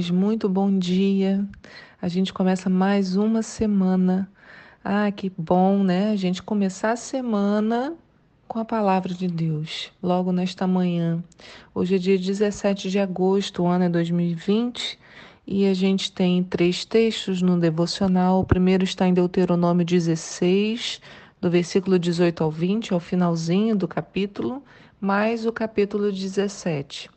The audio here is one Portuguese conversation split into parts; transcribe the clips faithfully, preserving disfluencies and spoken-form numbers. Jesus, muito bom dia. A gente começa mais uma semana. Ah, que bom, né? A gente começar a semana com a palavra de Deus, logo nesta manhã. Hoje é dia dezessete de agosto, o ano é dois mil e vinte, e a gente tem três textos no devocional. O primeiro está em Deuteronômio dezesseis, do versículo dezoito ao vinte, ao finalzinho do capítulo, mais o capítulo dezessete.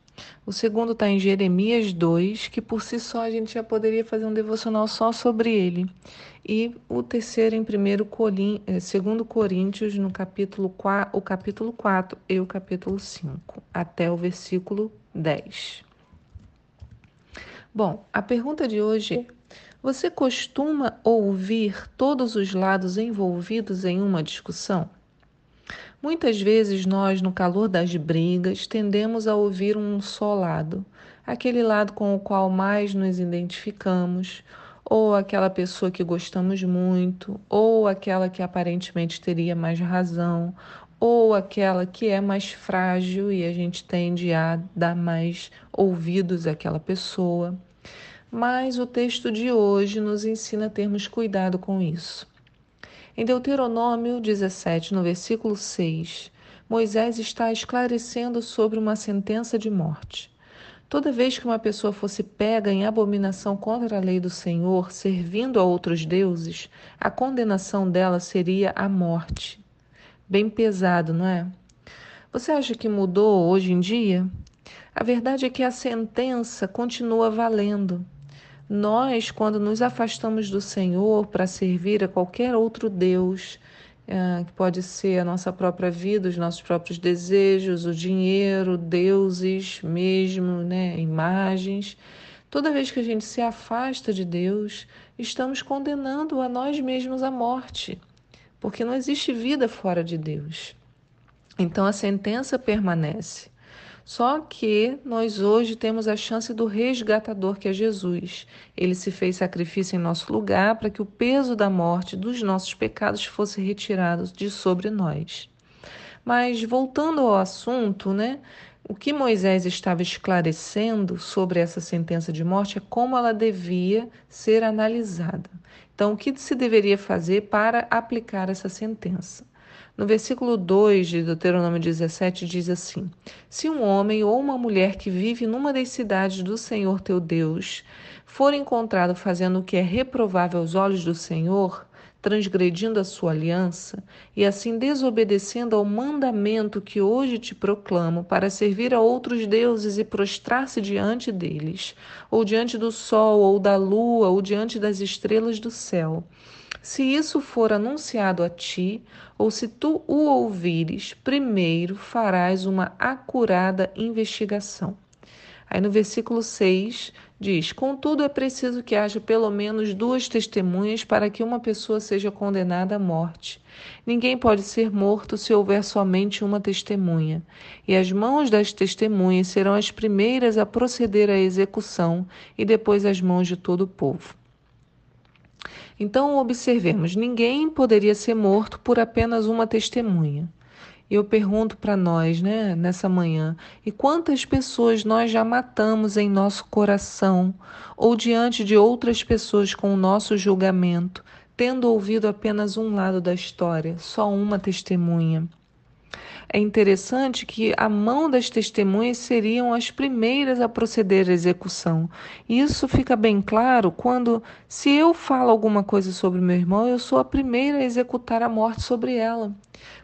O segundo está em Jeremias dois, que por si só a gente já poderia fazer um devocional só sobre ele. E o terceiro em primeiro Coríntios, no capítulo quatro, o capítulo quatro e o capítulo cinco, até o versículo dez. Bom, a pergunta de hoje é: você costuma ouvir todos os lados envolvidos em uma discussão? Muitas vezes nós, no calor das brigas, tendemos a ouvir um só lado, aquele lado com o qual mais nos identificamos, ou aquela pessoa que gostamos muito, ou aquela que aparentemente teria mais razão, ou aquela que é mais frágil e a gente tende a dar mais ouvidos àquela pessoa. Mas o texto de hoje nos ensina a termos cuidado com isso. Em Deuteronômio dezessete, no versículo seis, Moisés está esclarecendo sobre uma sentença de morte. Toda vez que uma pessoa fosse pega em abominação contra a lei do Senhor, servindo a outros deuses, a condenação dela seria a morte. Bem pesado, não é? Você acha que mudou hoje em dia? A verdade é que a sentença continua valendo. Nós, quando nos afastamos do Senhor para servir a qualquer outro Deus, que pode ser a nossa própria vida, os nossos próprios desejos, o dinheiro, deuses mesmo, né, imagens, toda vez que a gente se afasta de Deus, estamos condenando a nós mesmos à morte, porque não existe vida fora de Deus. Então a sentença permanece. Só que nós hoje temos a chance do resgatador, que é Jesus. Ele se fez sacrifício em nosso lugar para que o peso da morte dos nossos pecados fosse retirado de sobre nós. Mas voltando ao assunto, né? O que Moisés estava esclarecendo sobre essa sentença de morte é como ela devia ser analisada. Então, o que se deveria fazer para aplicar essa sentença? No versículo dois de Deuteronômio dezessete diz assim: se um homem ou uma mulher que vive numa das cidades do Senhor teu Deus for encontrado fazendo o que é reprovável aos olhos do Senhor, transgredindo a sua aliança e assim desobedecendo ao mandamento que hoje te proclamo para servir a outros deuses e prostrar-se diante deles, ou diante do sol, ou da lua, ou diante das estrelas do céu, se isso for anunciado a ti, ou se tu o ouvires, primeiro farás uma acurada investigação. Aí no versículo seis diz: contudo, é preciso que haja pelo menos duas testemunhas para que uma pessoa seja condenada à morte. Ninguém pode ser morto se houver somente uma testemunha. E as mãos das testemunhas serão as primeiras a proceder à execução, e depois as mãos de todo o povo. Então, observemos, ninguém poderia ser morto por apenas uma testemunha. Eu pergunto para nós, né, nessa manhã, e quantas pessoas nós já matamos em nosso coração ou diante de outras pessoas com o nosso julgamento, tendo ouvido apenas um lado da história, só uma testemunha? É interessante que a mão das testemunhas seriam as primeiras a proceder à execução. Isso fica bem claro quando, se eu falo alguma coisa sobre meu irmão, eu sou a primeira a executar a morte sobre ela.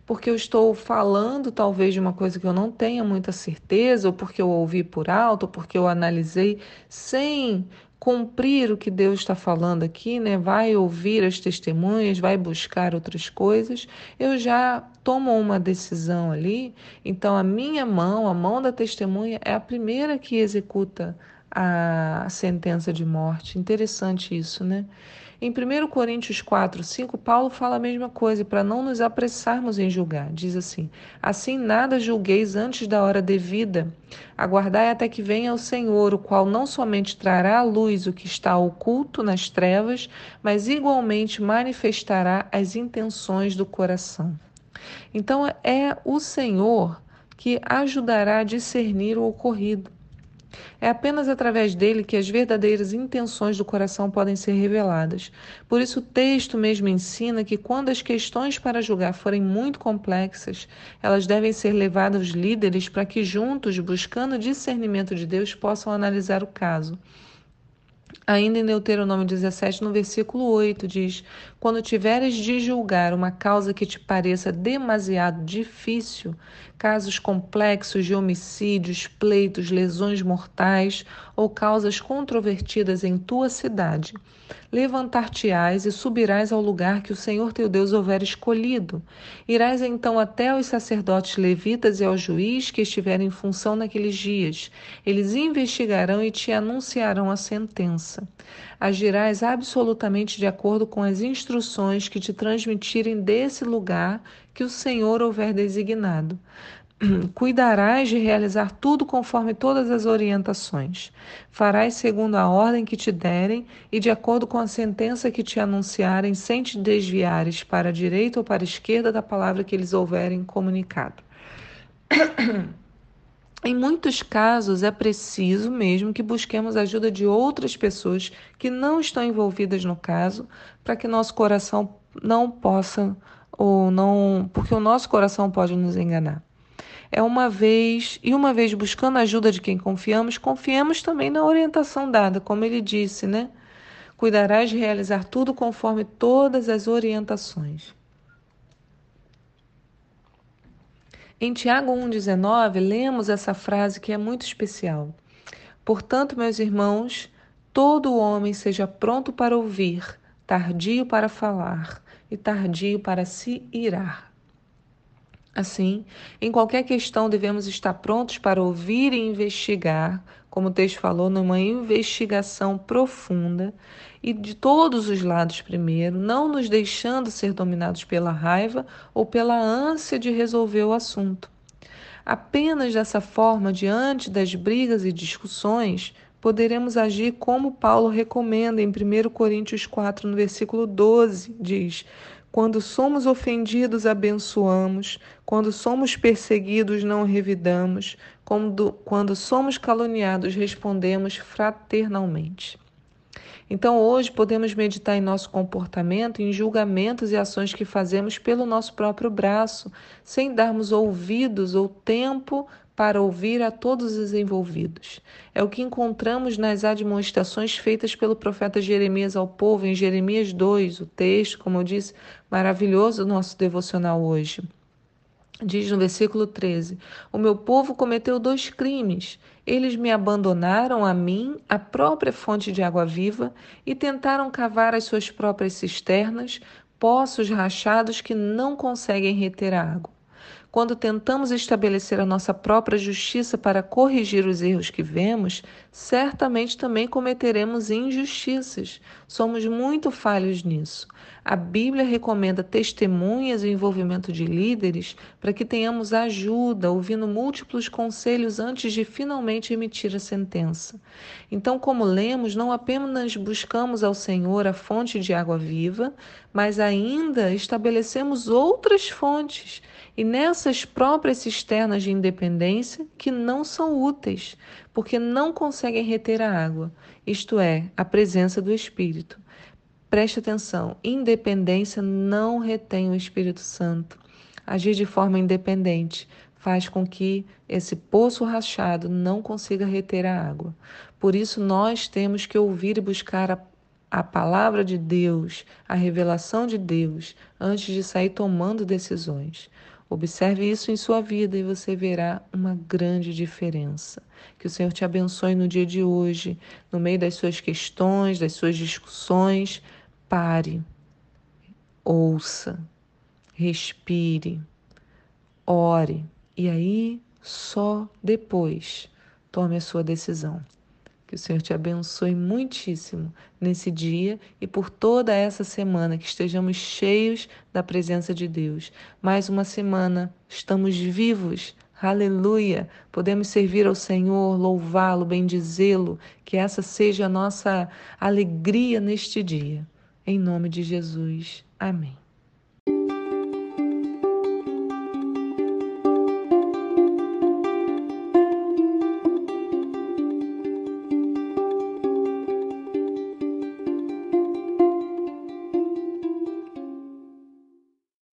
Porque eu estou falando talvez de uma coisa que eu não tenha muita certeza, ou porque eu ouvi por alto, ou porque eu analisei sem cumprir o que Deus está falando aqui, né? Vai ouvir as testemunhas, vai buscar outras coisas. Eu já tomo uma decisão ali, então a minha mão, a mão da testemunha, é a primeira que executa a sentença de morte. Interessante isso, né? Em primeiro Coríntios quatro, cinco, Paulo fala a mesma coisa, para não nos apressarmos em julgar. Diz assim: assim nada julgueis antes da hora devida. Aguardai até que venha o Senhor, o qual não somente trará à luz o que está oculto nas trevas, mas igualmente manifestará as intenções do coração. Então é o Senhor que ajudará a discernir o ocorrido. É apenas através dele que as verdadeiras intenções do coração podem ser reveladas. Por isso o texto mesmo ensina que quando as questões para julgar forem muito complexas, elas devem ser levadas aos líderes para que juntos, buscando o discernimento de Deus, possam analisar o caso. Ainda em Deuteronômio dezessete, no versículo oito, diz: quando tiveres de julgar uma causa que te pareça demasiado difícil, casos complexos de homicídios, pleitos, lesões mortais ou causas controvertidas em tua cidade, levantar-te-ás e subirás ao lugar que o Senhor teu Deus houver escolhido. Irás então até aos sacerdotes levitas e ao juiz que estiver em função naqueles dias. Eles investigarão e te anunciarão a sentença. Agirás absolutamente de acordo com as instruções que te transmitirem desse lugar que o Senhor houver designado. Cuidarás de realizar tudo conforme todas as orientações. Farás segundo a ordem que te derem e de acordo com a sentença que te anunciarem, sem te desviares para a direita ou para a esquerda da palavra que eles houverem comunicado. Em muitos casos, é preciso mesmo que busquemos a ajuda de outras pessoas que não estão envolvidas no caso, para que nosso coração não possa, ou não, porque o nosso coração pode nos enganar. É uma vez, e uma vez buscando a ajuda de quem confiamos, confiemos também na orientação dada, como ele disse, né? Cuidarás de realizar tudo conforme todas as orientações. Em Tiago um, dezenove, lemos essa frase que é muito especial. Portanto, meus irmãos, todo homem seja pronto para ouvir, tardio para falar e tardio para se irar. Assim, em qualquer questão devemos estar prontos para ouvir e investigar, como o texto falou, numa investigação profunda e de todos os lados primeiro, não nos deixando ser dominados pela raiva ou pela ânsia de resolver o assunto. Apenas dessa forma, diante das brigas e discussões, poderemos agir como Paulo recomenda em primeira Coríntios quatro, no versículo doze, diz: quando somos ofendidos, abençoamos; quando somos perseguidos, não revidamos; quando, quando somos caluniados, respondemos fraternalmente. Então, hoje, podemos meditar em nosso comportamento, em julgamentos e ações que fazemos pelo nosso próprio braço, sem darmos ouvidos ou tempo para ouvir a todos os envolvidos. É o que encontramos nas admoestações feitas pelo profeta Jeremias ao povo, em Jeremias dois, o texto, como eu disse, maravilhoso do nosso devocional hoje. Diz no versículo treze: o meu povo cometeu dois crimes. Eles me abandonaram a mim, a própria fonte de água viva, e tentaram cavar as suas próprias cisternas, poços rachados que não conseguem reter a água. Quando tentamos estabelecer a nossa própria justiça para corrigir os erros que vemos, certamente também cometeremos injustiças. Somos muito falhos nisso. A Bíblia recomenda testemunhas e envolvimento de líderes para que tenhamos ajuda, ouvindo múltiplos conselhos antes de finalmente emitir a sentença. Então, como lemos, não apenas buscamos ao Senhor a fonte de água viva, mas ainda estabelecemos outras fontes, e nessas próprias cisternas de independência que não são úteis, porque não conseguem reter a água, isto é, a presença do Espírito. Preste atenção, independência não retém o Espírito Santo. Agir de forma independente faz com que esse poço rachado não consiga reter a água. Por isso, nós temos que ouvir e buscar a a palavra de Deus, a revelação de Deus, antes de sair tomando decisões. Observe isso em sua vida e você verá uma grande diferença. Que o Senhor te abençoe no dia de hoje, no meio das suas questões, das suas discussões. Pare, ouça, respire, ore e aí só depois tome a sua decisão. Que o Senhor te abençoe muitíssimo nesse dia e por toda essa semana, que estejamos cheios da presença de Deus. Mais uma semana, estamos vivos, aleluia! Podemos servir ao Senhor, louvá-lo, bendizê-lo, que essa seja a nossa alegria neste dia. Em nome de Jesus, amém.